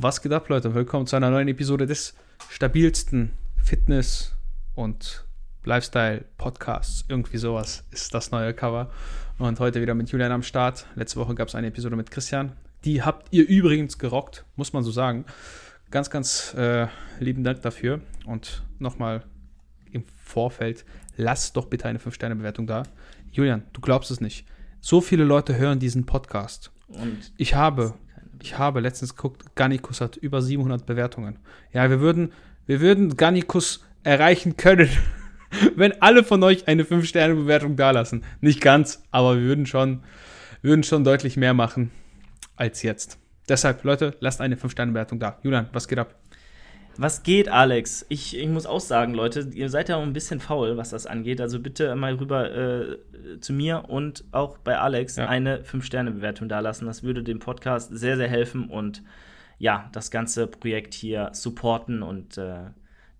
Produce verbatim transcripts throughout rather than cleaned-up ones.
Was geht ab, Leute? Willkommen zu einer neuen Episode des stabilsten Fitness- und Lifestyle-Podcasts. Irgendwie sowas ist das neue Cover. Und heute wieder mit Julian am Start. Letzte Woche gab es eine Episode mit Christian. Die habt ihr übrigens gerockt, muss man so sagen. Ganz, ganz äh, lieben Dank dafür. Und nochmal im Vorfeld, lasst doch bitte eine fünf Sterne Bewertung da. Julian, du glaubst es nicht. So viele Leute hören diesen Podcast. Und ich habe... Ich habe letztens geguckt, Gannikus hat über siebenhundert Bewertungen. Ja, wir würden, wir würden Gannikus erreichen können, wenn alle von euch eine fünf Sterne Bewertung dalassen. Nicht ganz, aber wir würden schon, würden schon deutlich mehr machen als jetzt. Deshalb, Leute, lasst eine fünf Sterne Bewertung da. Julian, was geht ab? Was geht, Alex? Ich, ich muss auch sagen, Leute, ihr seid ja auch ein bisschen faul, was das angeht. Also bitte mal rüber äh, zu mir und auch bei Alex ja. eine fünf Sterne Bewertung dalassen. Das würde dem Podcast sehr, sehr helfen und ja, das ganze Projekt hier supporten und äh,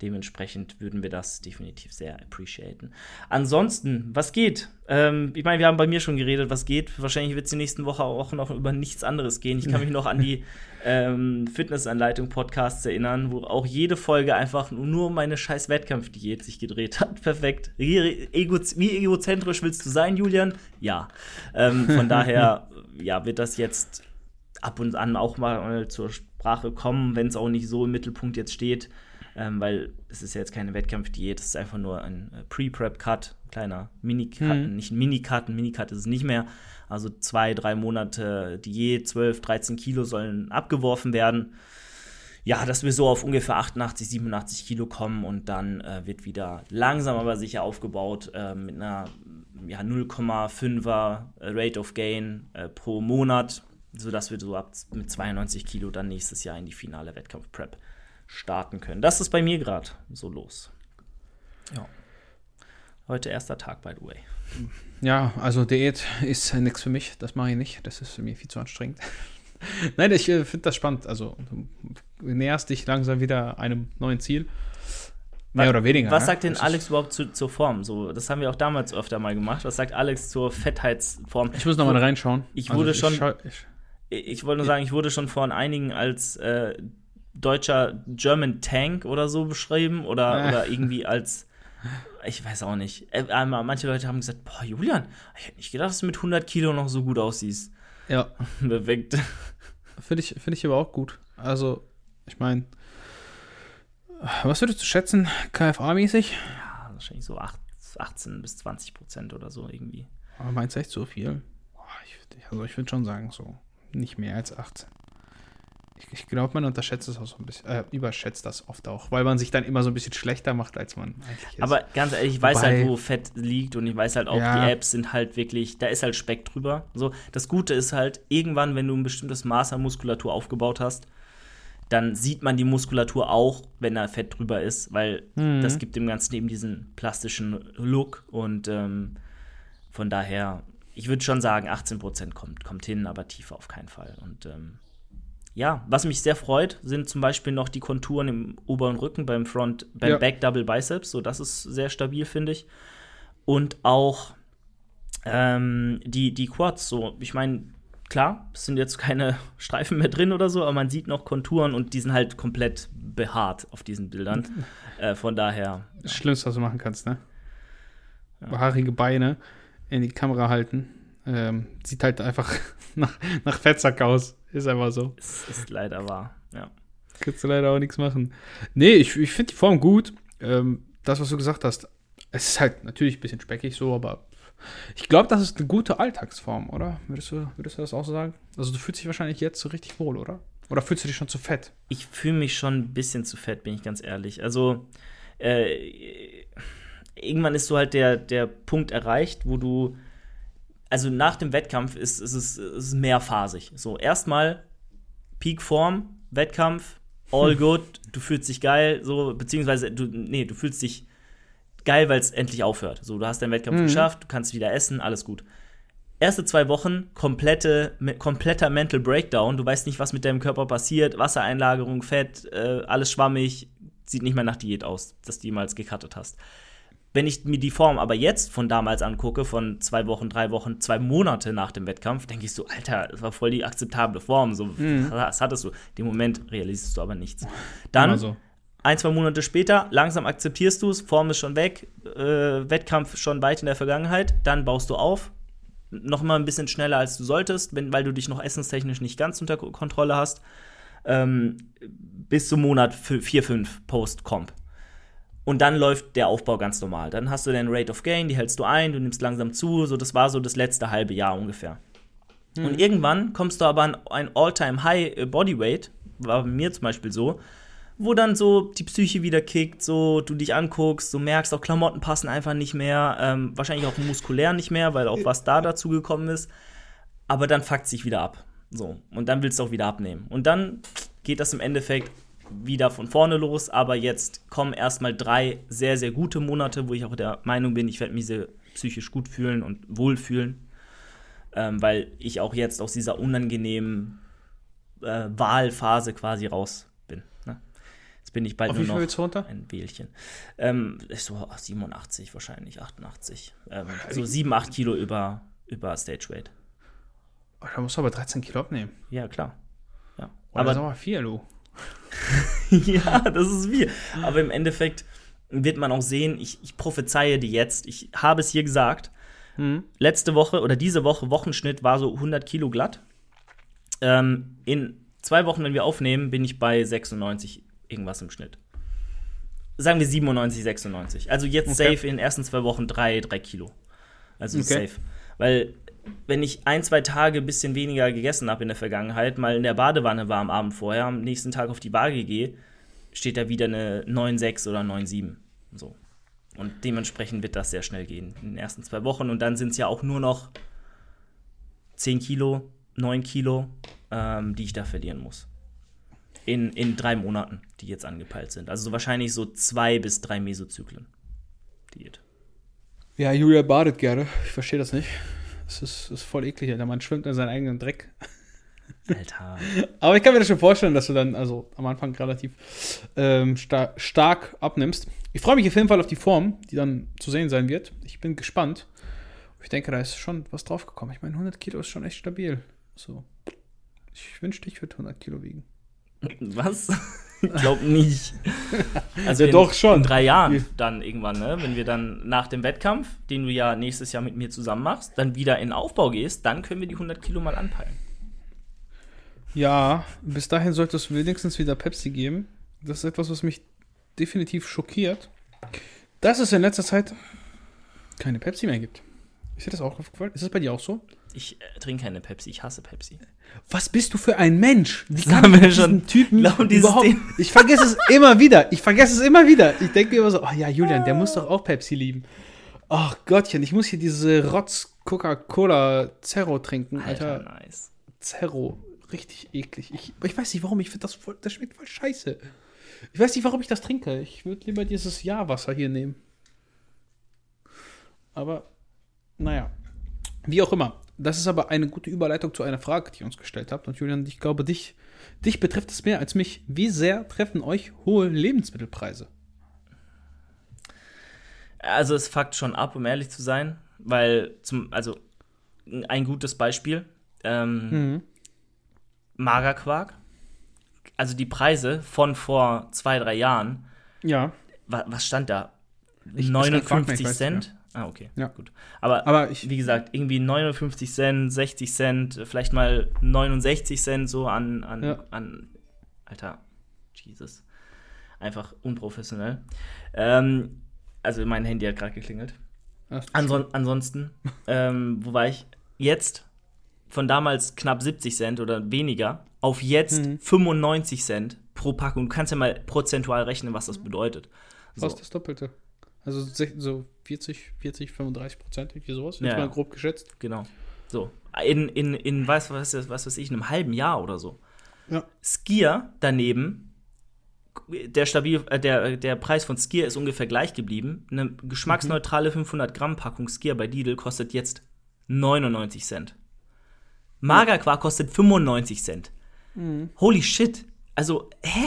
dementsprechend würden wir das definitiv sehr appreciaten. Ansonsten, was geht? Ähm, ich meine, wir haben bei mir schon geredet, was geht. Wahrscheinlich wird es die nächsten Woche auch noch über nichts anderes gehen. Ich kann mich noch an die ähm, Fitnessanleitung-Podcasts erinnern, wo auch jede Folge einfach nur um meine scheiß Wettkampfdiät sich gedreht hat. Perfekt. Wie egozentrisch willst du sein, Julian? Ja. Ähm, von daher ja, wird das jetzt ab und an auch mal zur Sprache kommen, wenn es auch nicht so im Mittelpunkt jetzt steht. Ähm, weil es ist ja jetzt keine Wettkampfdiät, es ist einfach nur ein äh, Pre-Prep-Cut, kleiner Mini-Cut, mhm. nicht ein Mini-Cut, ein Mini-Cut ist es nicht mehr. Also zwei, drei Monate Diät, zwölf, dreizehn Kilo sollen abgeworfen werden. Ja, dass wir so auf ungefähr achtundachtzig, siebenundachtzig Kilo kommen und dann äh, wird wieder langsam aber sicher aufgebaut äh, mit einer ja, null Komma fünfer Rate of Gain äh, pro Monat, sodass wir so ab mit zweiundneunzig Kilo dann nächstes Jahr in die finale Wettkampf-Prep starten können. Das ist bei mir gerade so los. Ja. Heute erster Tag, by the way. Ja, also Diät ist nichts für mich. Das mache ich nicht. Das ist für mich viel zu anstrengend. Nein, ich äh, finde das spannend. Also du näherst dich langsam wieder einem neuen Ziel. Mehr was, oder weniger. Was sagt ja? denn das Alex überhaupt zu, zur Form? So, das haben wir auch damals öfter mal gemacht. Was sagt Alex zur Fettheitsform? Ich muss noch mal reinschauen. Ich wurde also, schon. Ich, scha- ich, ich wollte nur sagen, ich wurde schon von einigen als äh, deutscher German Tank oder so beschrieben oder, äh. oder irgendwie als, ich weiß auch nicht. Manche Leute haben gesagt, boah, Julian, ich hätte nicht gedacht, dass du mit hundert Kilo noch so gut aussiehst. Ja. Perfekt. Finde ich, find ich aber auch gut. Also, ich meine, was würdest du schätzen, K F A-mäßig? Ja, wahrscheinlich so achtzehn bis zwanzig Prozent oder so irgendwie. Aber meinst du echt so viel? Ich, also, ich würde schon sagen, so nicht mehr als achtzehn. Ich glaube, man unterschätzt das auch so ein bisschen, äh, überschätzt das oft auch, weil man sich dann immer so ein bisschen schlechter macht, als man eigentlich ist. Aber ganz ehrlich, ich weiß Wobei, halt, wo Fett liegt und ich weiß halt auch, ja. die Apps sind halt wirklich, da ist halt Speck drüber. So, das Gute ist halt, irgendwann, wenn du ein bestimmtes Maß an Muskulatur aufgebaut hast, dann sieht man die Muskulatur auch, wenn da Fett drüber ist, weil mhm. das gibt dem Ganzen eben diesen plastischen Look und ähm, von daher, ich würde schon sagen, achtzehn Prozent kommt, kommt hin, aber tiefer auf keinen Fall und ähm, ja, was mich sehr freut, sind zum Beispiel noch die Konturen im oberen Rücken beim Front, beim ja. Back Double Biceps. So, das ist sehr stabil, finde ich. Und auch ähm, die, die Quads. So, ich meine, klar, es sind jetzt keine Streifen mehr drin oder so, aber man sieht noch Konturen und die sind halt komplett behaart auf diesen Bildern. äh, von daher. Das ja. Schlimmste, was du machen kannst, ne? Ja. Haarige Beine in die Kamera halten. Ähm, sieht halt einfach nach, nach Fettsack aus. Ist einfach so. Es ist leider wahr, ja. Kannst du leider auch nichts machen. Nee, ich, ich finde die Form gut. Ähm, das, was du gesagt hast, es ist halt natürlich ein bisschen speckig so, aber ich glaube, das ist eine gute Alltagsform, oder? Würdest du, würdest du das auch so sagen? Also du fühlst dich wahrscheinlich jetzt so richtig wohl, oder? Oder fühlst du dich schon zu fett? Ich fühle mich schon ein bisschen zu fett, bin ich ganz ehrlich. Also äh, irgendwann ist so halt der, der Punkt erreicht, wo du Also nach dem Wettkampf ist, ist, ist, ist es mehrphasig. So, erstmal Peakform, Wettkampf, all good, du fühlst dich geil, so, beziehungsweise du, nee, du fühlst dich geil, weil es endlich aufhört. So, du hast deinen Wettkampf mhm. geschafft, du kannst wieder essen, alles gut. Erste zwei Wochen komplette, kompletter Mental Breakdown, du weißt nicht, was mit deinem Körper passiert, Wassereinlagerung, Fett, äh, alles schwammig, sieht nicht mehr nach Diät aus, dass du jemals gecuttet hast. Wenn ich mir die Form aber jetzt von damals angucke, von zwei Wochen, drei Wochen, zwei Monate nach dem Wettkampf, denke ich so, Alter, das war voll die akzeptable Form. So, mhm. Das hattest du. In dem Moment realisierst du aber nichts. Dann, also. ein, zwei Monate später, langsam akzeptierst du es, Form ist schon weg, äh, Wettkampf schon weit in der Vergangenheit, dann baust du auf, noch mal ein bisschen schneller, als du solltest, wenn, weil du dich noch essenstechnisch nicht ganz unter Kontrolle hast, ähm, bis zum Monat vier, fünf Post-Comp. Und dann läuft der Aufbau ganz normal. Dann hast du den Rate of Gain, die hältst du ein, du nimmst langsam zu. So, das war so das letzte halbe Jahr ungefähr. Mhm. Und irgendwann kommst du aber an ein All-Time-High Bodyweight, war bei mir zum Beispiel so, wo dann so die Psyche wieder kickt, so du dich anguckst, du merkst, auch Klamotten passen einfach nicht mehr, ähm, wahrscheinlich auch muskulär nicht mehr, weil auch was da dazu gekommen ist. Aber dann fuckt sich wieder ab. So, und dann willst du auch wieder abnehmen. Und dann geht das im Endeffekt wieder von vorne los, aber jetzt kommen erstmal drei sehr, sehr gute Monate, wo ich auch der Meinung bin, ich werde mich sehr psychisch gut fühlen und wohlfühlen, ähm, weil ich auch jetzt aus dieser unangenehmen äh, Wahlphase quasi raus bin. Ne? Jetzt bin ich bald auf nur noch ein Wählchen. Ähm, so siebenundachtzig wahrscheinlich, achtundachtzig. Ähm, so sieben, acht Kilo über, über Stageweight. Da musst du aber dreizehn Kilo abnehmen. Ja, klar. Ja. Oh, aber das ist aber viel, du. Ja, das ist wir. Aber im Endeffekt wird man auch sehen, ich, ich prophezeie dir jetzt, ich habe es hier gesagt, mhm. letzte Woche oder diese Woche, Wochenschnitt war so hundert Kilo glatt. Ähm, in zwei Wochen, wenn wir aufnehmen, bin ich bei sechsundneunzig irgendwas im Schnitt. Sagen wir siebenundneunzig, sechsundneunzig. Also jetzt okay. Safe in den ersten zwei Wochen drei, drei Kilo. Also okay. Safe. Weil wenn ich ein, zwei Tage ein bisschen weniger gegessen habe in der Vergangenheit, mal in der Badewanne war am Abend vorher, am nächsten Tag auf die Waage gehe, steht da wieder eine neun Komma sechs oder neun Komma sieben. So. Und dementsprechend wird das sehr schnell gehen in den ersten zwei Wochen. Und dann sind es ja auch nur noch zehn Kilo, neun Kilo, ähm, die ich da verlieren muss. In, in drei Monaten, die jetzt angepeilt sind. Also so wahrscheinlich so zwei bis drei Mesozyklen Diät. Ja, Julia badet gerne. Ich verstehe das nicht. Das ist, ist voll eklig, Alter. Man schwimmt in seinen eigenen Dreck. Alter. Aber ich kann mir das schon vorstellen, dass du dann also am Anfang relativ ähm, star- stark abnimmst. Ich freue mich auf jeden Fall auf die Form, die dann zu sehen sein wird. Ich bin gespannt. Ich denke, da ist schon was draufgekommen. Ich meine, hundert Kilo ist schon echt stabil. So. Ich wünschte, ich würde hundert Kilo wiegen. Was? Ich glaube nicht. Also ja, in, doch schon. In drei Jahren dann irgendwann, ne? Wenn wir dann nach dem Wettkampf, den du ja nächstes Jahr mit mir zusammen machst, dann wieder in Aufbau gehst, dann können wir die hundert Kilo mal anpeilen. Ja, bis dahin solltest du wenigstens wieder Pepsi geben. Das ist etwas, was mich definitiv schockiert, dass es in letzter Zeit keine Pepsi mehr gibt. Ist dir das auch aufgefallen? Ist das bei dir auch so? Ich äh, trinke keine Pepsi, ich hasse Pepsi. Was bist du für ein Mensch? Wie kann ich diesen Typen überhaupt... Ich vergesse es immer wieder, ich vergesse es immer wieder. Ich denke mir immer so, oh ja, Julian, der muss doch auch Pepsi lieben. Ach Gottchen, ich muss hier diese Rotz-Coca-Cola-Zero trinken, Alter. Alter, nice. Zero, richtig eklig. Ich, ich weiß nicht, warum, ich finde das voll, das schmeckt voll scheiße. Ich weiß nicht, warum ich das trinke. Ich würde lieber dieses Ja-Wasser hier nehmen. Aber... Naja, wie auch immer. Das ist aber eine gute Überleitung zu einer Frage, die ihr uns gestellt habt. Und Julian, ich glaube, dich, dich betrifft es mehr als mich. Wie sehr treffen euch hohe Lebensmittelpreise? Also es fuckt schon ab, um ehrlich zu sein. Weil, zum, also ein gutes Beispiel, ähm, mhm. Magerquark. Also die Preise von vor zwei, drei Jahren. Ja. Wa- was stand da? Ich, neunundfünfzig ich Cent? Weiß, ja. Ah, okay, ja. Gut. Aber, Aber ich, wie gesagt, irgendwie neunundfünfzig Cent, sechzig Cent, vielleicht mal neunundsechzig Cent so an, an, ja. an Alter, Jesus. Einfach unprofessionell. Ähm, also mein Handy hat gerade geklingelt. Anson- ansonsten, ähm, wo war ich? Jetzt von damals knapp siebzig Cent oder weniger auf jetzt mhm. fünfundneunzig Cent pro Packung. Du kannst ja mal prozentual rechnen, was das bedeutet. So. Fast das Doppelte. Also so vierzig, vierzig, fünfunddreißig Prozent, irgendwie sowas. Jetzt ja, mal grob geschätzt. Genau. So. In, in, in was, was, was weiß ich, in einem halben Jahr oder so. Ja. Skier daneben, der, stabil, der, der Preis von Skier ist ungefähr gleich geblieben. Eine geschmacksneutrale mhm. fünfhundert-Gramm-Packung Skier bei Lidl kostet jetzt neunundneunzig Cent. Magerquark kostet fünfundneunzig Cent. Mhm. Holy shit. Also, hä?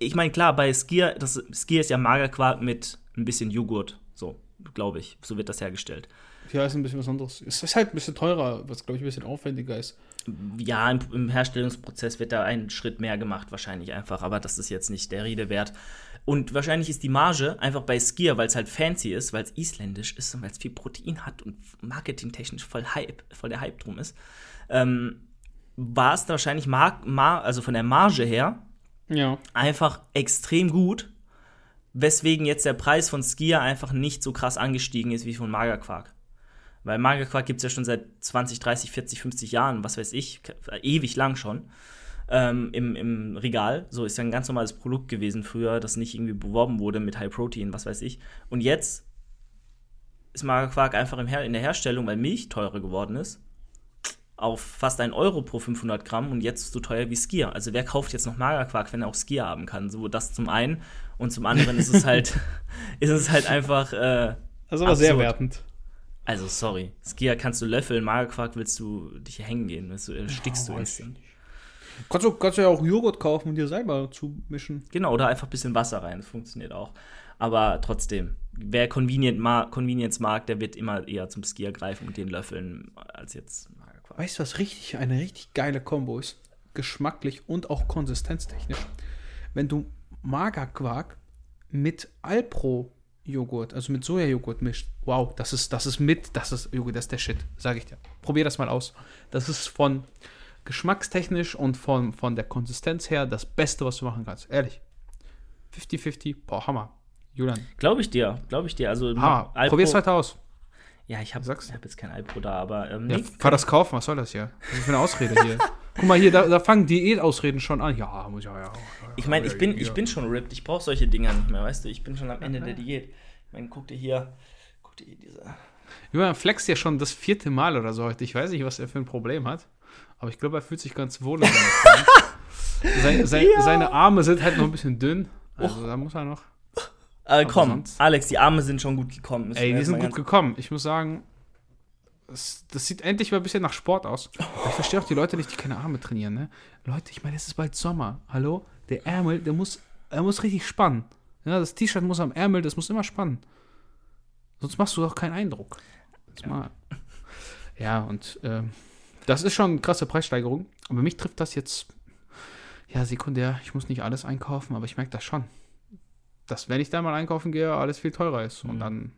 Ich meine, klar, bei Skier, das Skier ist ja Magerquark mit ein bisschen Joghurt, so. glaube ich. So wird das hergestellt. Ja, ist ein bisschen was anderes. Es ist halt ein bisschen teurer, was, glaube ich, ein bisschen aufwendiger ist. Ja, im, im Herstellungsprozess wird da ein Schritt mehr gemacht, wahrscheinlich einfach. Aber das ist jetzt nicht der Rede wert. Und wahrscheinlich ist die Marge einfach bei Skier, weil es halt fancy ist, weil es isländisch ist und weil es viel Protein hat und marketingtechnisch voll Hype, voll der Hype drum ist, ähm, war es da wahrscheinlich Mar- Mar- also von der Marge her ja. einfach extrem gut, weswegen jetzt der Preis von Skier einfach nicht so krass angestiegen ist wie von Magerquark. Weil Magerquark gibt es ja schon seit zwanzig, dreißig, vierzig, fünfzig Jahren, was weiß ich, ewig lang schon. Ähm, im, im Regal. So ist ja ein ganz normales Produkt gewesen früher, das nicht irgendwie beworben wurde mit High Protein, was weiß ich. Und jetzt ist Magerquark einfach im Her- in der Herstellung, weil Milch teurer geworden ist, auf fast ein Euro pro fünfhundert Gramm und jetzt so teuer wie Skier. Also wer kauft jetzt noch Magerquark, wenn er auch Skier haben kann? So das zum einen und zum anderen ist es halt ist es halt einfach äh, das ist aber absurd. Sehr wertend. Also sorry, Skier kannst du löffeln, Magerquark willst du dich hängen gehen, willst du, erstickst oh, du ins Ding. Kannst du, kannst du ja auch Joghurt kaufen und dir selber zumischen. Genau, oder einfach ein bisschen Wasser rein, das funktioniert auch. Aber trotzdem, wer Convenience mag, Convenience mag, der wird immer eher zum Skier greifen und den löffeln, als jetzt Magerquark. Weißt du, was richtig eine richtig geile Kombo ist? Geschmacklich und auch konsistenztechnisch. Wenn du Magerquark mit Alpro-Joghurt, also mit Sojajoghurt mischt. Wow, das ist, das ist mit, das ist, Joghurt, das ist der Shit, sag ich dir. Probier das mal aus. Das ist von geschmackstechnisch und von, von der Konsistenz her das Beste, was du machen kannst. Ehrlich. fünfzig fünfzig, boah, Hammer. Julian. Glaube ich dir, glaube ich dir. Also, ah, Alpro- probier's weiter aus. Ja, ich habe hab jetzt kein Alpro da, aber Ähm, ja, nee, fahr das kaufen, was soll das hier? Was ist für eine Ausrede hier? Guck mal hier, da, da fangen Diätausreden schon an. Ja, muss ich ja, ja, ja. Ich meine, ich bin, ich bin schon ripped. Ich brauche solche Dinger nicht mehr, weißt du? Ich bin schon am Ende der Diät. Ich meine, guck dir hier, guck dir hier diese. Julian flext ja schon das vierte Mal oder so heute. Ich weiß nicht, was er für ein Problem hat. Aber ich glaube, er fühlt sich ganz wohl. sein, sein, ja. Seine Arme sind halt noch ein bisschen dünn. Also, oh. Da muss er noch. Äh, komm, Alex, die Arme sind schon gut gekommen. Müssen Ey, die sind gut gekommen. Ich muss sagen, das, das sieht endlich mal ein bisschen nach Sport aus. Oh. Ich verstehe auch die Leute nicht, die keine Arme trainieren. Ne? Leute, ich meine, es ist bald Sommer. Hallo? Der Ärmel, der muss, er muss richtig spannen. Ja, das T-Shirt muss am Ärmel, das muss immer spannen. Sonst machst du doch keinen Eindruck. Ja, mal. ja und ähm, das ist schon eine krasse Preissteigerung. Aber mich trifft das jetzt, ja, sekundär. Ich muss nicht alles einkaufen, aber ich merke das schon. Dass, wenn ich da mal einkaufen gehe, alles viel teurer ist. Mhm. Und dann,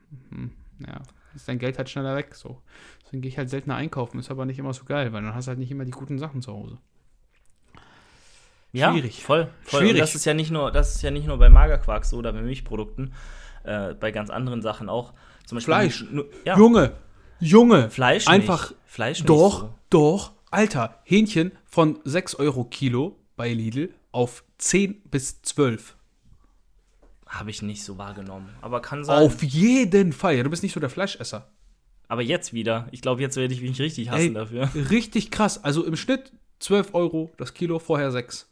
ja, ist dein Geld halt schneller weg. So. Deswegen gehe ich halt seltener einkaufen. Ist aber nicht immer so geil, weil dann hast du halt nicht immer die guten Sachen zu Hause. Ja, Schwierig. voll. voll. Schwierig. Und das ist ja nicht nur, das ist ja nicht nur bei Magerquark so oder bei Milchprodukten, äh, bei ganz anderen Sachen auch. Zum Beispiel Fleisch. Nur, ja. Junge, Junge. Fleisch einfach nicht. Fleisch nicht. Doch, so. doch. Alter, Hähnchen von sechs Euro Kilo bei Lidl auf zehn bis zwölf. Habe ich nicht so wahrgenommen, aber kann sein. Auf jeden Fall. Ja, du bist nicht so der Fleischesser. Aber jetzt wieder. Ich glaube, jetzt werde ich mich richtig hassen Ey, dafür. Richtig krass. Also im Schnitt zwölf Euro das Kilo, vorher sechs.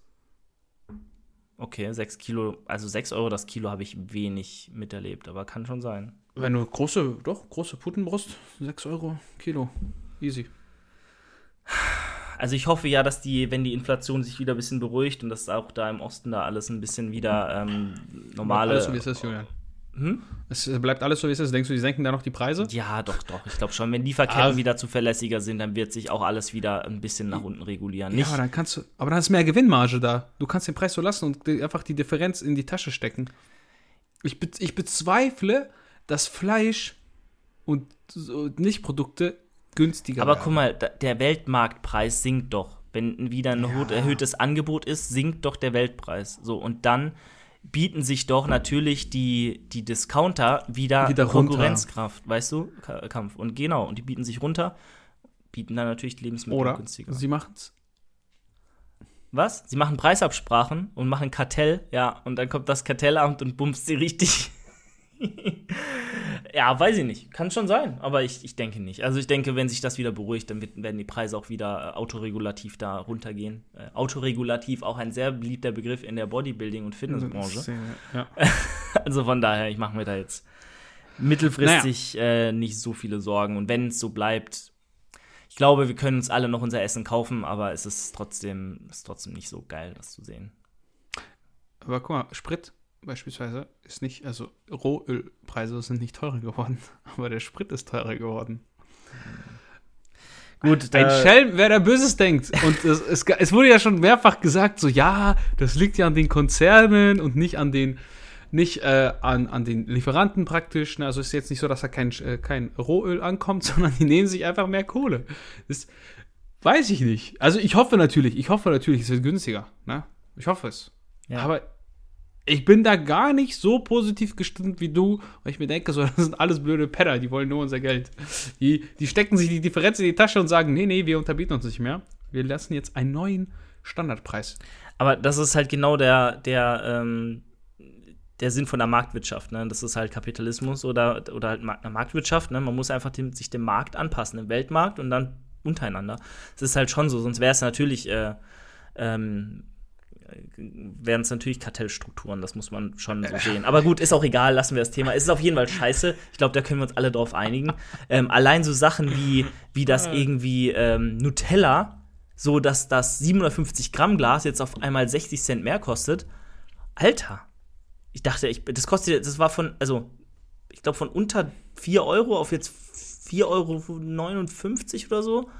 Okay, sechs Kilo. Also sechs Euro das Kilo habe ich wenig miterlebt, aber kann schon sein. Wenn du große, doch, große Putenbrust, sechs Euro Kilo. Easy. Also ich hoffe ja, dass die, wenn die Inflation sich wieder ein bisschen beruhigt und dass auch da im Osten da alles ein bisschen wieder ähm, normale. Alles so wie es ist, Julian. Hm? Es bleibt alles so wie es ist. Denkst du, die senken da noch die Preise? Ja, doch, doch. Ich glaube schon, wenn Lieferketten also, wieder zuverlässiger sind, dann wird sich auch alles wieder ein bisschen nach unten regulieren. Nicht? Ja, aber dann kannst du, aber dann ist mehr Gewinnmarge da. Du kannst den Preis so lassen und einfach die Differenz in die Tasche stecken. Ich, be- ich bezweifle, dass Fleisch und, und Nichtprodukte günstiger. Aber werden. Guck mal, der Weltmarktpreis sinkt doch. Wenn wieder ein ja. erhöhtes Angebot ist, sinkt doch der Weltpreis. So, und dann bieten sich doch natürlich die, die Discounter wieder, wieder Konkurrenzkraft, runter. Weißt du, K- Kampf. Und genau, und die bieten sich runter, bieten dann natürlich die Lebensmittel Oder günstiger. Oder sie machen's. Was? Sie machen Preisabsprachen und machen Kartell, ja, und dann kommt das Kartellamt und bumst sie richtig. Ja, weiß ich nicht. Kann schon sein, aber ich, ich denke nicht. Also ich denke, wenn sich das wieder beruhigt, dann werden die Preise auch wieder äh, autoregulativ da runtergehen. Äh, autoregulativ, auch ein sehr beliebter Begriff in der Bodybuilding- und Fitnessbranche. Ja. Also von daher, ich mache mir da jetzt mittelfristig naja. äh, nicht so viele Sorgen. Und wenn es so bleibt, ich glaube, wir können uns alle noch unser Essen kaufen, aber es ist trotzdem, ist trotzdem nicht so geil, das zu sehen. Aber guck mal, Sprit beispielsweise ist nicht, also Rohölpreise sind nicht teurer geworden, aber der Sprit ist teurer geworden. Gut, ein Schelm, wer da Böses denkt. Und es, es, es wurde ja schon mehrfach gesagt, so, ja, das liegt ja an den Konzernen und nicht an den, nicht äh, an, an den Lieferanten praktisch. Also ist jetzt nicht so, dass da kein, kein Rohöl ankommt, sondern die nehmen sich einfach mehr Kohle. Das weiß ich nicht. Also ich hoffe natürlich, ich hoffe natürlich, es wird günstiger. Ne? Ich hoffe es. Ja. Aber ich bin da gar nicht so positiv gestimmt wie du, weil ich mir denke, so, das sind alles blöde Penner, die wollen nur unser Geld. Die, die stecken sich die Differenz in die Tasche und sagen, nee, nee, wir unterbieten uns nicht mehr. Wir lassen jetzt einen neuen Standardpreis. Aber das ist halt genau der, der, ähm, der Sinn von der Marktwirtschaft. Ne? Das ist halt Kapitalismus oder, oder halt eine Marktwirtschaft. Ne? Man muss einfach dem, sich dem Markt anpassen, dem Weltmarkt und dann untereinander. Das ist halt schon so, sonst wäre es natürlich äh, ähm, wären es natürlich Kartellstrukturen, das muss man schon so sehen. Aber gut, ist auch egal, lassen wir das Thema. Es ist auf jeden Fall scheiße. Ich glaube, da können wir uns alle drauf einigen. Ähm, allein so Sachen wie, wie das irgendwie ähm, Nutella, so dass das siebenhundertfünfzig Gramm Glas jetzt auf einmal sechzig Cent mehr kostet. Alter, ich dachte, ich, das kostet, das war von, also, ich glaube, von unter vier Euro auf jetzt vier Euro neunundfünfzig oder so.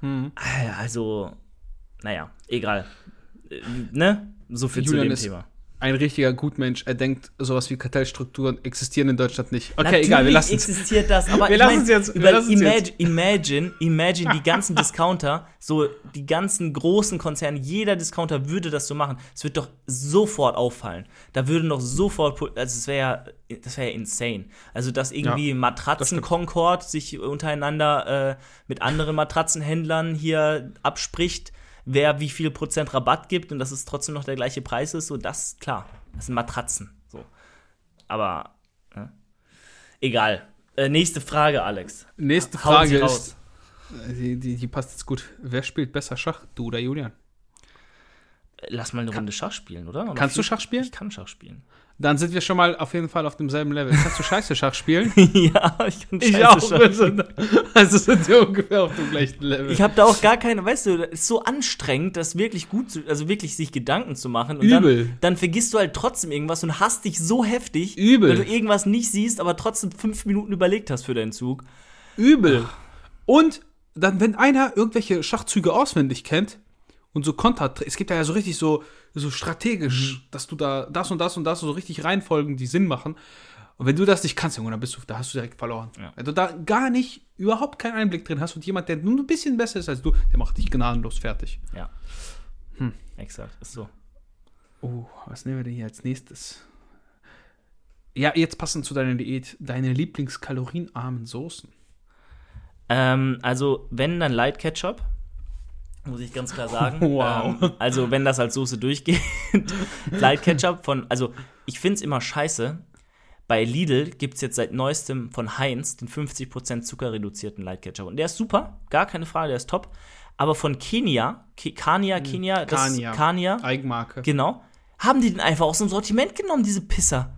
Hm. Also, naja, egal. Ne? So viel Julian zu dem ist Thema. Ein richtiger Gutmensch, er denkt, sowas wie Kartellstrukturen existieren in Deutschland nicht. Okay, natürlich egal, wir lassen es. Existiert das, aber wir ich mein, jetzt, wir über, imagine, imagine, imagine die ganzen Discounter, so die ganzen großen Konzerne, jeder Discounter würde das so machen. Es wird doch sofort auffallen. Da würde noch sofort, also es wäre ja, das wäre ja insane. Also dass irgendwie ja, Matratzen-Concord sich untereinander äh, mit anderen Matratzenhändlern hier abspricht, wer wie viel Prozent Rabatt gibt und dass es trotzdem noch der gleiche Preis ist, so das, klar, das sind Matratzen, so. Aber, ne? Egal. Äh, nächste Frage, Alex. Nächste ha- Frage ist, die, die, die passt jetzt gut, wer spielt besser Schach, du oder Julian? Lass mal eine Runde Schach spielen, oder? oder kannst viel? du Schach spielen? Ich kann Schach spielen. Dann sind wir schon mal auf jeden Fall auf demselben Level. Kannst du scheiße Schach spielen? Ja, ich kann scheiße ich auch, Schach spielen. Also sind wir ungefähr auf dem gleichen Level. Ich habe da auch gar keine, weißt du, es ist so anstrengend, das wirklich gut zu, also wirklich sich Gedanken zu machen. Und übel. Dann, dann vergisst du halt trotzdem irgendwas und hasst dich so heftig, übel, weil du irgendwas nicht siehst, aber trotzdem fünf Minuten überlegt hast für deinen Zug. Übel. Ach. Und dann, wenn einer irgendwelche Schachzüge auswendig kennt, und so Konter, es gibt da ja so richtig so, so strategisch, dass du da das und das und das so richtig reinfolgen, die Sinn machen. Und wenn du das nicht kannst, dann bist du, da hast du direkt verloren. Ja. Wenn du da gar nicht, überhaupt keinen Einblick drin hast und jemand, der nur ein bisschen besser ist als du, der macht dich gnadenlos fertig. Ja. Hm. Exakt, ist so. Oh, was nehmen wir denn hier als nächstes? Ja, jetzt passend zu deiner Diät, deine Lieblingskalorienarmen Soßen. Ähm, also, wenn, dann Light Ketchup. Muss ich ganz klar sagen. Wow. Ähm, also, wenn das als Soße durchgeht. Light Ketchup von, also, ich find's immer scheiße. Bei Lidl gibt's jetzt seit neuestem von Heinz den fünfzig Prozent zuckerreduzierten Light Ketchup. Und der ist super, gar keine Frage, der ist top. Aber von Kenia, Ke- Kania, Kenia, das Kania. Kania. Eigenmarke. Genau. Haben die den einfach aus dem Sortiment genommen, diese Pisser?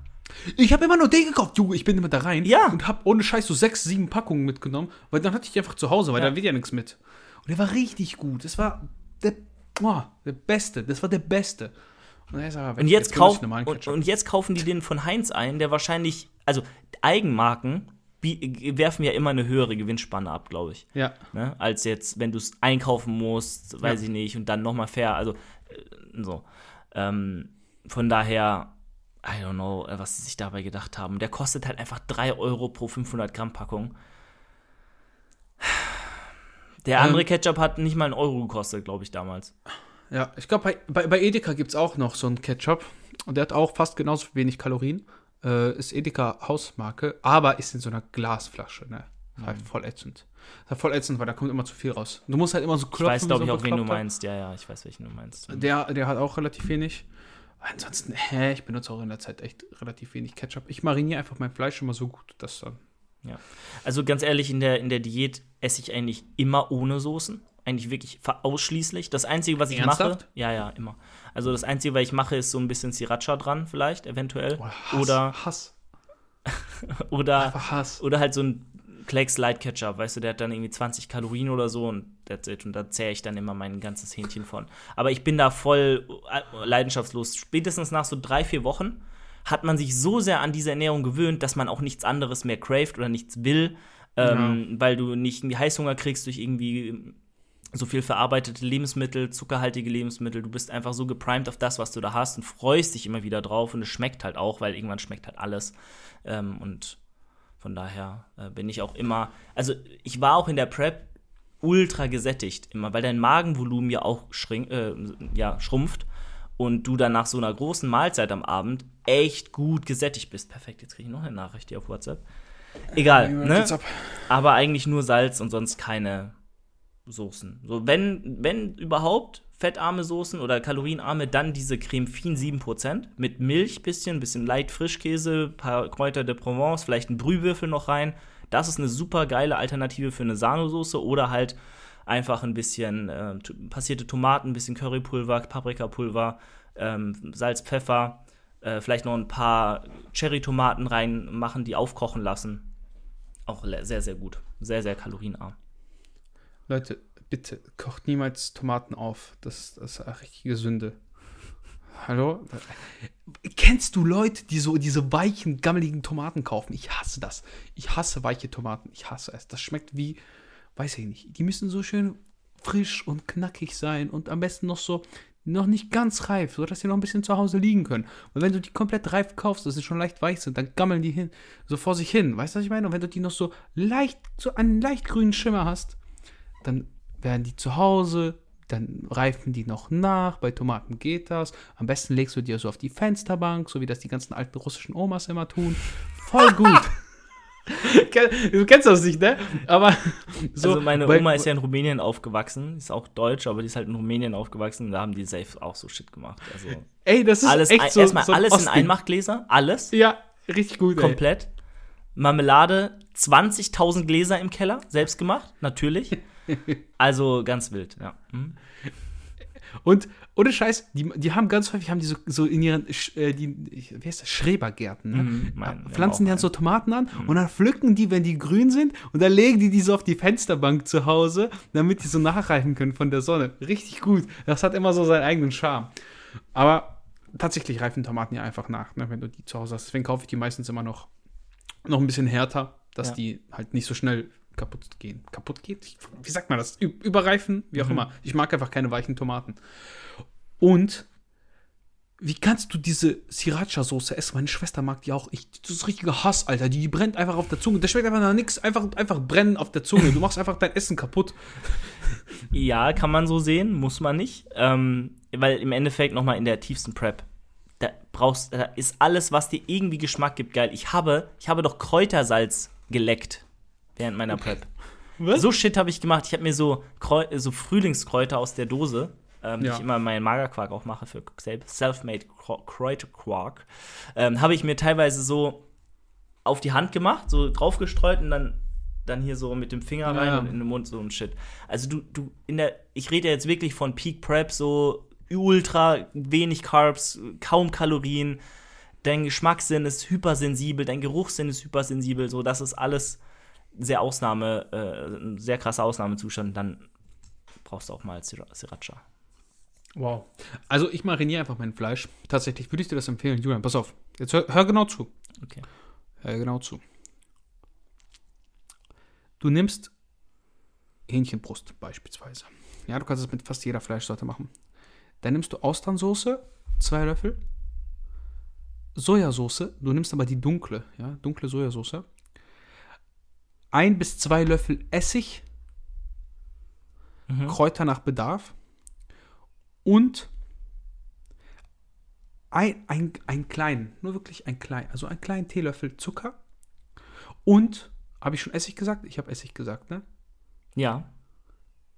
Ich habe immer nur den gekauft, Junge. Ich bin immer da rein. Ja. Und hab ohne Scheiß so sechs, sieben Packungen mitgenommen. Weil dann hatte ich die einfach zu Hause, weil ja, da wird ja nichts mit. Und der war richtig gut. Das war der, oh, der Beste. Das war der Beste. Und, er ist aber weg. Und, jetzt jetzt kauf, und, und jetzt kaufen die den von Heinz ein, der wahrscheinlich, also Eigenmarken bie- werfen ja immer eine höhere Gewinnspanne ab, glaube ich. Ja. Ne? Als jetzt, wenn du es einkaufen musst, weiß ja. ich nicht, und dann nochmal fair, also so. Ähm, von daher, I don't know, was sie sich dabei gedacht haben. Der kostet halt einfach drei Euro pro fünfhundert Gramm Packung. Der andere ähm, Ketchup hat nicht mal einen Euro gekostet, glaube ich, damals. Ja, ich glaube, bei, bei, bei Edeka gibt es auch noch so einen Ketchup. Und der hat auch fast genauso wenig Kalorien. Äh, ist Edeka Hausmarke, aber ist in so einer Glasflasche. Ne? Das ist halt voll ätzend. Das ist halt voll ätzend, weil da kommt immer zu viel raus. Du musst halt immer so klopfen. Ich weiß, glaube so ich, auch wen du meinst. Ja, ja, ich weiß, welchen du meinst. Der, der hat auch relativ wenig. Ansonsten, hä, ich benutze auch in der Zeit echt relativ wenig Ketchup. Ich mariniere einfach mein Fleisch immer so gut, dass dann. Ja, also ganz ehrlich, in der, in der Diät esse ich eigentlich immer ohne Soßen. Eigentlich wirklich ausschließlich. Das Einzige, was ich Ernsthaft? mache. Ja, ja, immer. Also das Einzige, was ich mache, ist so ein bisschen Sriracha dran, vielleicht, eventuell. Oh, Hass, oder Hass. oder, Hass. Oder halt so ein Klecks Light Ketchup, weißt du, der hat dann irgendwie zwanzig Kalorien oder so und that's it. Und da zähre ich dann immer mein ganzes Hähnchen von. Aber ich bin da voll leidenschaftslos. Spätestens nach so drei, vier Wochen hat man sich so sehr an diese Ernährung gewöhnt, dass man auch nichts anderes mehr craved oder nichts will, ähm, ja. weil du nicht irgendwie Heißhunger kriegst durch irgendwie so viel verarbeitete Lebensmittel, zuckerhaltige Lebensmittel. Du bist einfach so geprimed auf das, was du da hast und freust dich immer wieder drauf. Und es schmeckt halt auch, weil irgendwann schmeckt halt alles. Ähm, und von daher äh, bin ich auch immer, also ich war auch in der Prep ultra gesättigt immer, weil dein Magenvolumen ja auch schrink, äh, ja, schrumpft und du dann nach so einer großen Mahlzeit am Abend echt gut gesättigt bist. Perfekt, jetzt kriege ich noch eine Nachricht hier auf WhatsApp. Egal, äh, ne? Aber eigentlich nur Salz und sonst keine Soßen. So, wenn, wenn überhaupt fettarme Soßen oder kalorienarme, dann diese Creme Fine sieben Prozent mit Milch, bisschen, bisschen Light Frischkäse, paar Kräuter de Provence, vielleicht einen Brühwürfel noch rein. Das ist eine super geile Alternative für eine Sahnesoße oder halt einfach ein bisschen äh, passierte Tomaten, ein bisschen Currypulver, Paprikapulver, ähm, Salz, Pfeffer, äh, vielleicht noch ein paar Cherry-Tomaten reinmachen, die aufkochen lassen. Auch sehr, sehr gut. Sehr, sehr kalorienarm. Leute, bitte, kocht niemals Tomaten auf. Das, das ist eine richtige Sünde. Hallo? Kennst du Leute, die so diese weichen, gammeligen Tomaten kaufen? Ich hasse das. Ich hasse weiche Tomaten. Ich hasse es. Das schmeckt wie, weiß ich nicht, die müssen so schön frisch und knackig sein und am besten noch so, noch nicht ganz reif, sodass sie noch ein bisschen zu Hause liegen können. Und wenn du die komplett reif kaufst, dass sie schon leicht weich sind, dann gammeln die hin, so vor sich hin. Weißt du, was ich meine? Und wenn du die noch so leicht, so einen leicht grünen Schimmer hast, dann werden die zu Hause, dann reifen die noch nach, bei Tomaten geht das. Am besten legst du dir so auf die Fensterbank, so wie das die ganzen alten russischen Omas immer tun. Voll gut. Du kennst das nicht, ne? Aber so, also meine Oma weil, ist ja in Rumänien aufgewachsen, ist auch deutsch, aber die ist halt in Rumänien aufgewachsen und da haben die safe auch so Shit gemacht. Also ey, das ist alles echt ein, so erstmal so alles Osten. In Einmachgläser, alles. Ja, richtig gut. Komplett. Ey. Marmelade, zwanzigtausend Gläser im Keller, selbst gemacht, natürlich. Also ganz wild, ja. Mhm. Und ohne Scheiß, die, die haben ganz häufig, haben die so, so in ihren, äh, die, wie heißt das, Schrebergärten, ne? Mhm, mein, pflanzen die dann so Tomaten an mhm. und dann pflücken die, wenn die grün sind und dann legen die die so auf die Fensterbank zu Hause, damit die so nachreifen können von der Sonne. Richtig gut. Das hat immer so seinen eigenen Charme. Aber tatsächlich reifen Tomaten ja einfach nach, ne, wenn du die zu Hause hast. Deswegen kaufe ich die meistens immer noch, noch ein bisschen härter, dass ja. die halt nicht so schnell kaputt gehen. Kaputt geht? Wie sagt man das? Überreifen? Wie auch mhm. immer. Ich mag einfach keine weichen Tomaten. Und wie kannst du diese Sriracha-Soße essen? Meine Schwester mag die auch. Ich, das ist richtiger Hass, Alter. Die brennt einfach auf der Zunge. Das schmeckt einfach nach nichts. Einfach, einfach brennen auf der Zunge. Du machst einfach dein Essen kaputt. Ja, kann man so sehen. Muss man nicht. Ähm, weil im Endeffekt nochmal in der tiefsten Prep. Da brauchst, da ist alles, was dir irgendwie Geschmack gibt, geil. Ich habe, ich habe doch Kräutersalz geleckt. Während meiner Prep. Was? So Shit habe ich gemacht. Ich habe mir so, Kreu- so Frühlingskräuter aus der Dose, ähm, ja. die ich immer meinen Magerquark auch mache für Selfmade Kräuterquark, ähm, habe ich mir teilweise so auf die Hand gemacht, so draufgestreut und dann, dann hier so mit dem Finger rein ja. und in den Mund so ein Shit. Also du, du, in der, ich rede ja jetzt wirklich von Peak Prep, so ultra wenig Carbs, kaum Kalorien, dein Geschmackssinn ist hypersensibel, dein Geruchssinn ist hypersensibel, so das ist alles sehr Ausnahme, äh, ein sehr krasser Ausnahmezustand, dann brauchst du auch mal Sriracha. Wow. Also ich mariniere einfach mein Fleisch. Tatsächlich würde ich dir das empfehlen, Julian. Pass auf. Jetzt hör, hör genau zu. Okay. Hör genau zu. Du nimmst Hähnchenbrust beispielsweise. Ja, du kannst es mit fast jeder Fleischsorte machen. Dann nimmst du Austernsoße, zwei Löffel. Sojasoße, du nimmst aber die dunkle, ja, dunkle Sojasoße. Ein bis zwei Löffel Essig, mhm. Kräuter nach Bedarf und ein, ein, ein kleinen, nur wirklich ein kleinen, also einen kleinen Teelöffel Zucker und, habe ich schon Essig gesagt? Ich habe Essig gesagt, ne? Ja.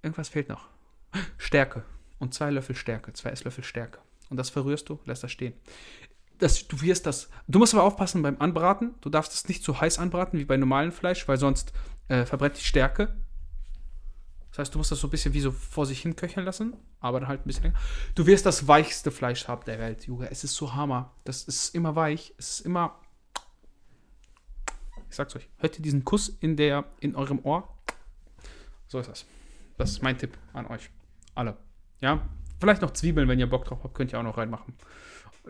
Irgendwas fehlt noch. Stärke und zwei Löffel Stärke, zwei Esslöffel Stärke. Und das verrührst du, lässt das stehen. Das, du wirst das. Du musst aber aufpassen beim Anbraten. Du darfst es nicht so heiß anbraten wie bei normalem Fleisch, weil sonst äh, verbrennt die Stärke. Das heißt, du musst das so ein bisschen wie so vor sich hin köcheln lassen, aber dann halt ein bisschen länger. Du wirst das weichste Fleisch haben der Welt, Junge. Es ist so Hammer. Das ist immer weich. Es ist immer. Ich sag's euch. Hört ihr diesen Kuss in, der, in eurem Ohr? So ist das. Das ist mein Tipp an euch. Alle. Ja? Vielleicht noch Zwiebeln, wenn ihr Bock drauf habt, könnt ihr auch noch reinmachen.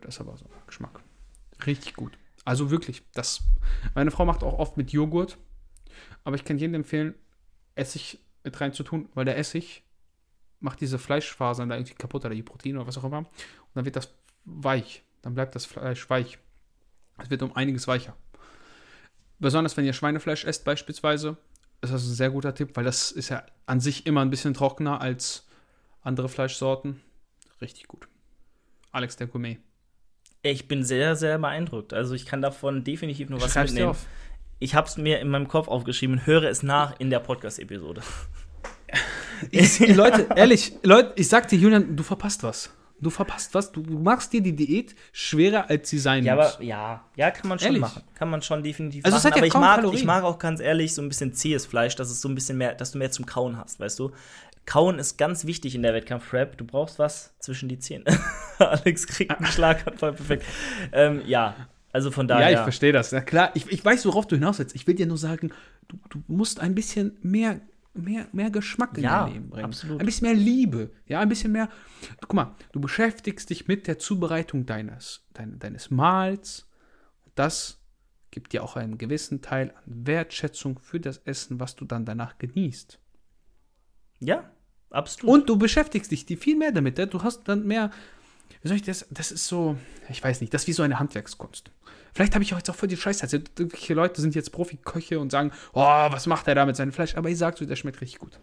Das ist aber so Geschmack. Richtig gut. Also wirklich, das. Meine Frau macht auch oft mit Joghurt. Aber ich kann jedem empfehlen, Essig mit rein zu tun, weil der Essig macht diese Fleischfasern da irgendwie kaputt oder die Proteine oder was auch immer. Und dann wird das weich. Dann bleibt das Fleisch weich. Es wird um einiges weicher. Besonders wenn ihr Schweinefleisch esst beispielsweise, ist das ein sehr guter Tipp, weil das ist ja an sich immer ein bisschen trockener als andere Fleischsorten. Richtig gut. Alex, der Gourmet. Ich bin sehr, sehr beeindruckt. Also ich kann davon definitiv nur was mitnehmen. Dir auf. Ich habe es mir in meinem Kopf aufgeschrieben und höre es nach in der Podcast-Episode. Ich, Leute, ehrlich, Leute, ich sag dir, Julian, du verpasst was. Du verpasst was. Du machst dir die Diät schwerer, als sie sein ja, muss. Aber, ja, ja, kann man schon ehrlich? machen. Kann man schon definitiv also machen. Ja, aber ich mag, ich mag auch ganz ehrlich so ein bisschen zähes Fleisch, dass es so ein bisschen mehr, dass du mehr zum Kauen hast, weißt du? Kauen ist ganz wichtig in der Wettkampf-Prep. Du brauchst was zwischen die Zähne. Alex kriegt einen Schlaganfall, perfekt. Ähm, ja, also von daher. Ja, ich verstehe das. Na klar, ich, ich weiß, worauf du hinaus willst. Ich will dir nur sagen, du, du musst ein bisschen mehr, mehr, mehr Geschmack in ja, dein Leben bringen. Absolut. Ein bisschen mehr Liebe. Ja, ein bisschen mehr. Guck mal, du beschäftigst dich mit der Zubereitung deines, deines, deines Mahls. Das gibt dir auch einen gewissen Teil an Wertschätzung für das Essen, was du dann danach genießt. Ja. Absolut. Und du beschäftigst dich viel mehr damit. Du hast dann mehr, wie soll ich das, das ist so, ich weiß nicht, das ist wie so eine Handwerkskunst. Vielleicht habe ich auch jetzt auch voll die Scheiße. Also, irgendwelche Leute sind jetzt Profiköche und sagen, oh, was macht er da mit seinem Fleisch? Aber ich sag so, der schmeckt richtig gut.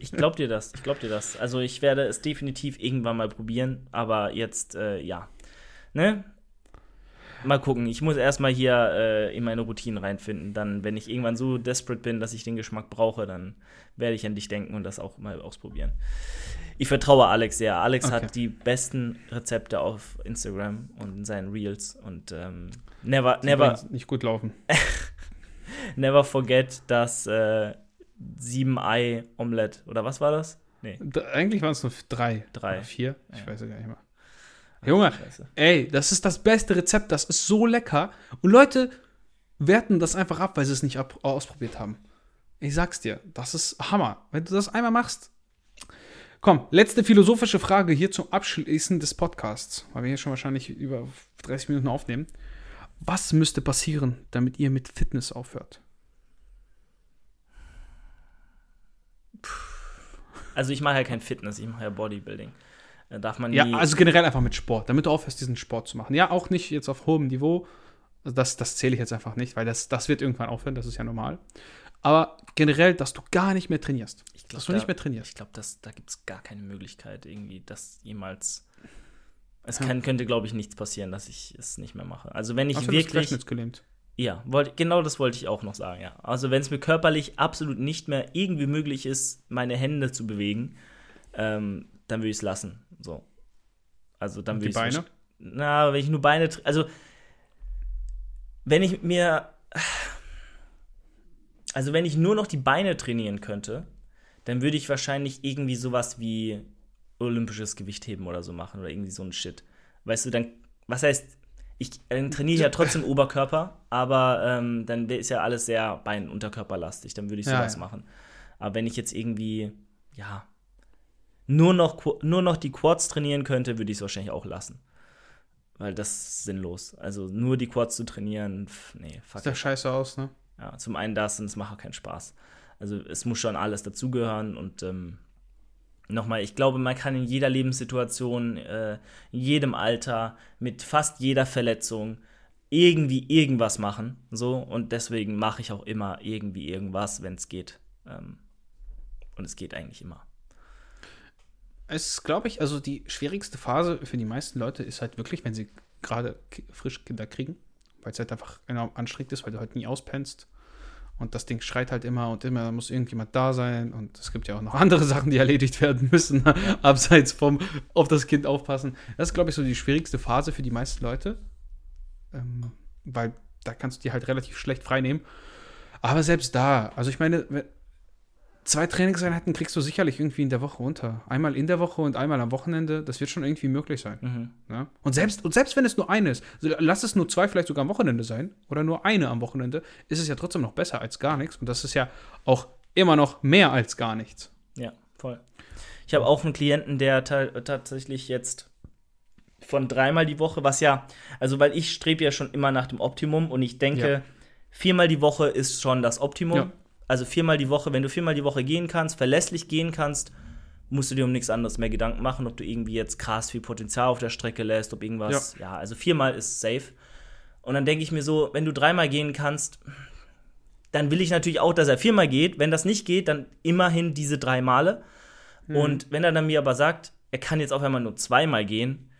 Ich glaub dir das, ich glaub dir das. Also ich werde es definitiv irgendwann mal probieren, aber jetzt, äh, ja. Ne? Mal gucken, ich muss erstmal hier äh, in meine Routinen reinfinden. Dann, wenn ich irgendwann so desperate bin, dass ich den Geschmack brauche, dann werde ich an dich denken und das auch mal ausprobieren. Ich vertraue Alex sehr. Alex okay. hat die besten Rezepte auf Instagram und in seinen Reels und ähm, never, Sie never nicht gut laufen. Never forget das äh, Sieben-Ei-Omelette. Oder was war das? Nee. D- eigentlich waren es nur drei. Drei. Oder vier. Ich ja. weiß es gar nicht mehr. Junge, ey, das ist das beste Rezept, das ist so lecker. Und Leute werten das einfach ab, weil sie es nicht ab- ausprobiert haben. Ich sag's dir, das ist Hammer. Wenn du das einmal machst. Komm, letzte philosophische Frage hier zum Abschließen des Podcasts, weil wir hier schon wahrscheinlich über dreißig Minuten aufnehmen. Was müsste passieren, damit ihr mit Fitness aufhört? Puh. Also ich mache ja kein Fitness, ich mache ja Bodybuilding. Darf man nie ja, also generell einfach mit Sport, damit du aufhörst, diesen Sport zu machen. Ja, auch nicht jetzt auf hohem Niveau. Also das, das zähle ich jetzt einfach nicht, weil das, das wird irgendwann aufhören, das ist ja normal. Aber generell, dass du gar nicht mehr trainierst. Ich glaub, dass du da, nicht mehr trainierst. Ich glaube, da gibt es gar keine Möglichkeit, irgendwie, dass jemals. Es ja. kann, könnte, glaube ich, nichts passieren, dass ich es nicht mehr mache. Also, wenn ich Ach, wirklich. Du bist querschnittsgelähmt. Ja, wollt, genau das wollte ich auch noch sagen, ja. Also, wenn es mir körperlich absolut nicht mehr irgendwie möglich ist, meine Hände zu bewegen, ähm, dann würde ich es lassen. So. Also dann würde ich. Die Beine? Nicht, na, wenn ich nur Beine. Also, wenn ich mir. Also, wenn ich nur noch die Beine trainieren könnte, dann würde ich wahrscheinlich irgendwie sowas wie olympisches Gewichtheben oder so machen oder irgendwie so ein Shit. Weißt du, dann. Was heißt, ich äh, trainiere ja trotzdem Oberkörper, aber ähm, dann ist ja alles sehr Bein- und Unterkörperlastig. Dann würde ich sowas ja, ja. machen. Aber wenn ich jetzt irgendwie. Ja. Nur noch, nur noch die Quads trainieren könnte, würde ich es wahrscheinlich auch lassen. Weil das ist sinnlos. Also nur die Quads zu trainieren, pff, nee, fuck. Sieht ja scheiße aus, ne? Ja, zum einen das und es macht auch keinen Spaß. Also es muss schon alles dazugehören und ähm, nochmal, ich glaube, man kann in jeder Lebenssituation, äh, in jedem Alter, mit fast jeder Verletzung irgendwie irgendwas machen. So, und deswegen mache ich auch immer irgendwie irgendwas, wenn es geht. Ähm, und es geht eigentlich immer. Es ist, glaube ich, also die schwierigste Phase für die meisten Leute ist halt wirklich, wenn sie gerade k- frisch Kinder kriegen, weil es halt einfach enorm anstrengend ist, weil du halt nie auspennst und das Ding schreit halt immer und immer, da muss irgendjemand da sein und es gibt ja auch noch andere Sachen, die erledigt werden müssen, abseits vom auf das Kind aufpassen. Das ist, glaube ich, so die schwierigste Phase für die meisten Leute, ähm, weil da kannst du dir halt relativ schlecht freinehmen. Aber selbst da, also ich meine, wenn Zwei Trainingseinheiten kriegst du sicherlich irgendwie in der Woche unter. Einmal in der Woche und einmal am Wochenende. Das wird schon irgendwie möglich sein. Mhm. Ja? Und, selbst, und selbst wenn es nur eine ist, also lass es nur zwei vielleicht sogar am Wochenende sein oder nur eine am Wochenende, ist es ja trotzdem noch besser als gar nichts. Und das ist ja auch immer noch mehr als gar nichts. Ja, voll. Ich habe auch einen Klienten, der ta- tatsächlich jetzt von dreimal die Woche, was ja, also weil ich strebe ja schon immer nach dem Optimum und ich denke, ja. viermal die Woche ist schon das Optimum. Ja. Also viermal die Woche, wenn du viermal die Woche gehen kannst, verlässlich gehen kannst, musst du dir um nichts anderes mehr Gedanken machen, ob du irgendwie jetzt krass viel Potenzial auf der Strecke lässt, ob irgendwas, ja, ja also viermal ist safe. Und dann denke ich mir so, wenn du dreimal gehen kannst, dann will ich natürlich auch, dass er viermal geht. Wenn das nicht geht, dann immerhin diese drei Male. Mhm. Und wenn er dann mir aber sagt, er kann jetzt auf einmal nur zweimal gehen,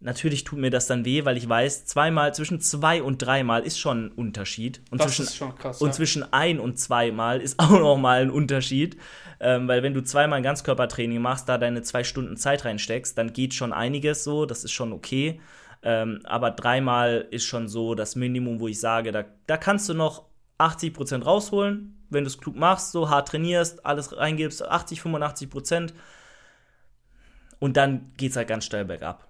natürlich tut mir das dann weh, weil ich weiß, zweimal, zwischen zwei und dreimal ist schon ein Unterschied. Und das zwischen, ist schon krass. Und ja. zwischen ein und zweimal ist auch nochmal ein Unterschied. Ähm, weil wenn du zweimal ein Ganzkörpertraining machst, da deine zwei Stunden Zeit reinsteckst, dann geht schon einiges so, das ist schon okay. Ähm, aber dreimal ist schon so das Minimum, wo ich sage, da, da kannst du noch achtzig Prozent rausholen, wenn du es klug machst, so hart trainierst, alles reingibst, achtzig, fünfundachtzig Prozent. Und dann geht's halt ganz steil bergab.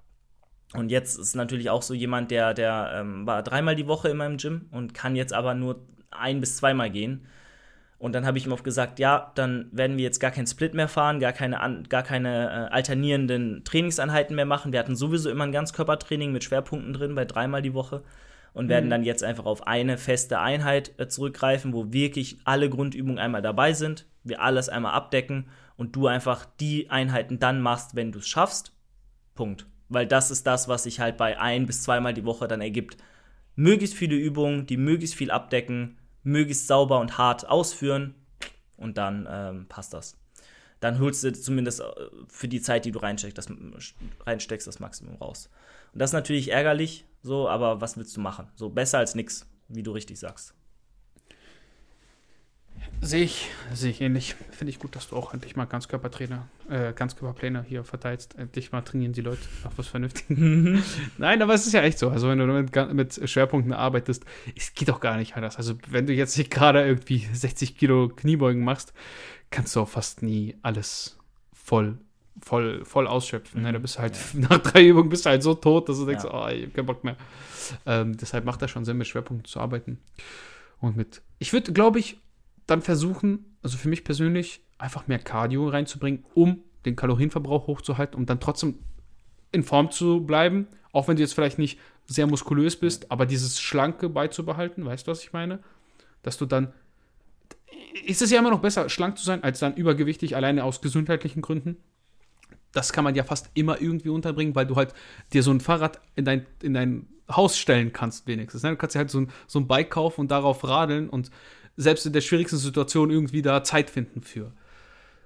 Und jetzt ist natürlich auch so jemand, der, der ähm, war dreimal die Woche in meinem Gym und kann jetzt aber nur ein- bis zweimal gehen. Und dann habe ich ihm oft gesagt, ja, dann werden wir jetzt gar keinen Split mehr fahren, gar keine, gar keine äh, alternierenden Trainingseinheiten mehr machen. Wir hatten sowieso immer ein Ganzkörpertraining mit Schwerpunkten drin bei dreimal die Woche und mhm. werden dann jetzt einfach auf eine feste Einheit äh, zurückgreifen, wo wirklich alle Grundübungen einmal dabei sind, wir alles einmal abdecken und du einfach die Einheiten dann machst, wenn du es schaffst. Punkt. Weil das ist das, was sich halt bei ein- bis zweimal die Woche dann ergibt. Möglichst viele Übungen, die möglichst viel abdecken, möglichst sauber und hart ausführen und dann ähm, passt das. Dann holst du zumindest für die Zeit, die du reinsteckst das, reinsteckst, das Maximum raus. Und das ist natürlich ärgerlich, so, aber was willst du machen? So besser als nix, wie du richtig sagst. Sehe ich, sehe ich ähnlich. Finde ich gut, dass du auch endlich mal Ganzkörpertrainer, äh, Ganzkörperpläne hier verteilst. Endlich mal trainieren die Leute auf was Vernünftiges. Nein, aber es ist ja echt so. Also wenn du mit, mit Schwerpunkten arbeitest, es geht doch gar nicht anders. Also wenn du jetzt nicht gerade irgendwie sechzig Kilo Kniebeugen machst, kannst du auch fast nie alles voll, voll, voll ausschöpfen. Mhm. Nein, du bist halt, ja. nach drei Übungen bist du halt so tot, dass du denkst, ja. oh, ich hab keinen Bock mehr. Ähm, deshalb macht das schon Sinn, mit Schwerpunkten zu arbeiten. Und mit, ich würde, glaube ich, dann versuchen, also für mich persönlich, einfach mehr Cardio reinzubringen, um den Kalorienverbrauch hochzuhalten, um dann trotzdem in Form zu bleiben, auch wenn du jetzt vielleicht nicht sehr muskulös bist, aber dieses Schlanke beizubehalten, weißt du, was ich meine? Dass du dann, ist es ja immer noch besser, schlank zu sein, als dann übergewichtig, alleine aus gesundheitlichen Gründen. Das kann man ja fast immer irgendwie unterbringen, weil du halt dir so ein Fahrrad in dein, in dein Haus stellen kannst wenigstens. Ne? Du kannst dir halt so ein, so ein Bike kaufen und darauf radeln und selbst in der schwierigsten Situation irgendwie da Zeit finden für.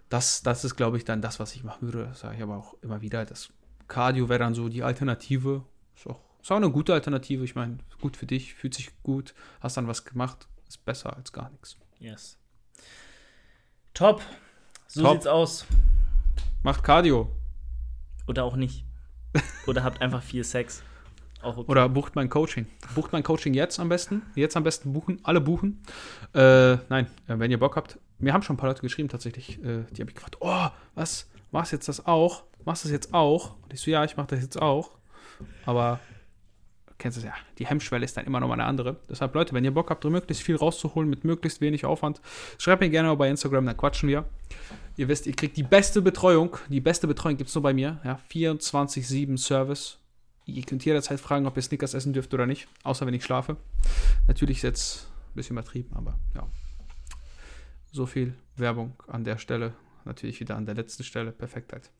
Das, das ist, glaube ich, dann das, was ich machen würde. Das sage ich aber auch immer wieder. Das Cardio wäre dann so die Alternative. Ist auch, ist auch eine gute Alternative. Ich meine, gut für dich, fühlt sich gut, hast dann was gemacht. Ist besser als gar nichts. Yes. Top. So Top. Sieht's aus. Macht Cardio. Oder auch nicht. Oder habt einfach viel Sex. Auch okay. Oder bucht mein Coaching. Bucht mein Coaching jetzt am besten. Jetzt am besten buchen. Alle buchen. Äh, nein, wenn ihr Bock habt. Mir haben schon ein paar Leute geschrieben tatsächlich. Äh, die haben mich gefragt, oh, was? Machst du jetzt das auch? Machst du das jetzt auch? Und ich so, ja, ich mach das jetzt auch. Aber, kennst du es ja, die Hemmschwelle ist dann immer noch mal eine andere. Deshalb, Leute, wenn ihr Bock habt, möglichst viel rauszuholen mit möglichst wenig Aufwand, schreibt mir gerne mal bei Instagram, dann quatschen wir. Ihr wisst, ihr kriegt die beste Betreuung. Die beste Betreuung gibt es nur bei mir. Ja, vierundzwanzig sieben Service. Ihr könnt jederzeit fragen, ob ihr Snickers essen dürft oder nicht. Außer wenn ich schlafe. Natürlich ist jetzt ein bisschen übertrieben, aber ja. So viel Werbung an der Stelle. Natürlich wieder an der letzten Stelle. Perfekt halt.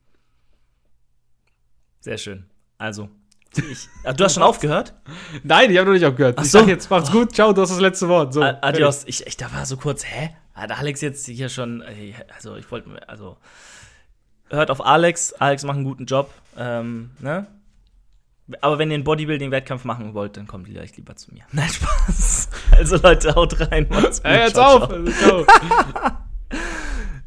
Sehr schön. Also, ich, du hast schon aufgehört? Nein, ich habe noch nicht aufgehört. Ach so. Ich sag jetzt, macht's gut. Ciao, du hast das letzte Wort. So, adios. Ich, ich, da war so kurz, hä? Hat Alex jetzt hier schon, also ich wollte, also hört auf Alex. Alex macht einen guten Job. Ähm, ne? Aber wenn ihr einen Bodybuilding-Wettkampf machen wollt, dann kommt gleich lieber zu mir. Nein, Spaß. Also Leute, haut rein. Macht's gut. Hey, jetzt ciao, auf. Ciao.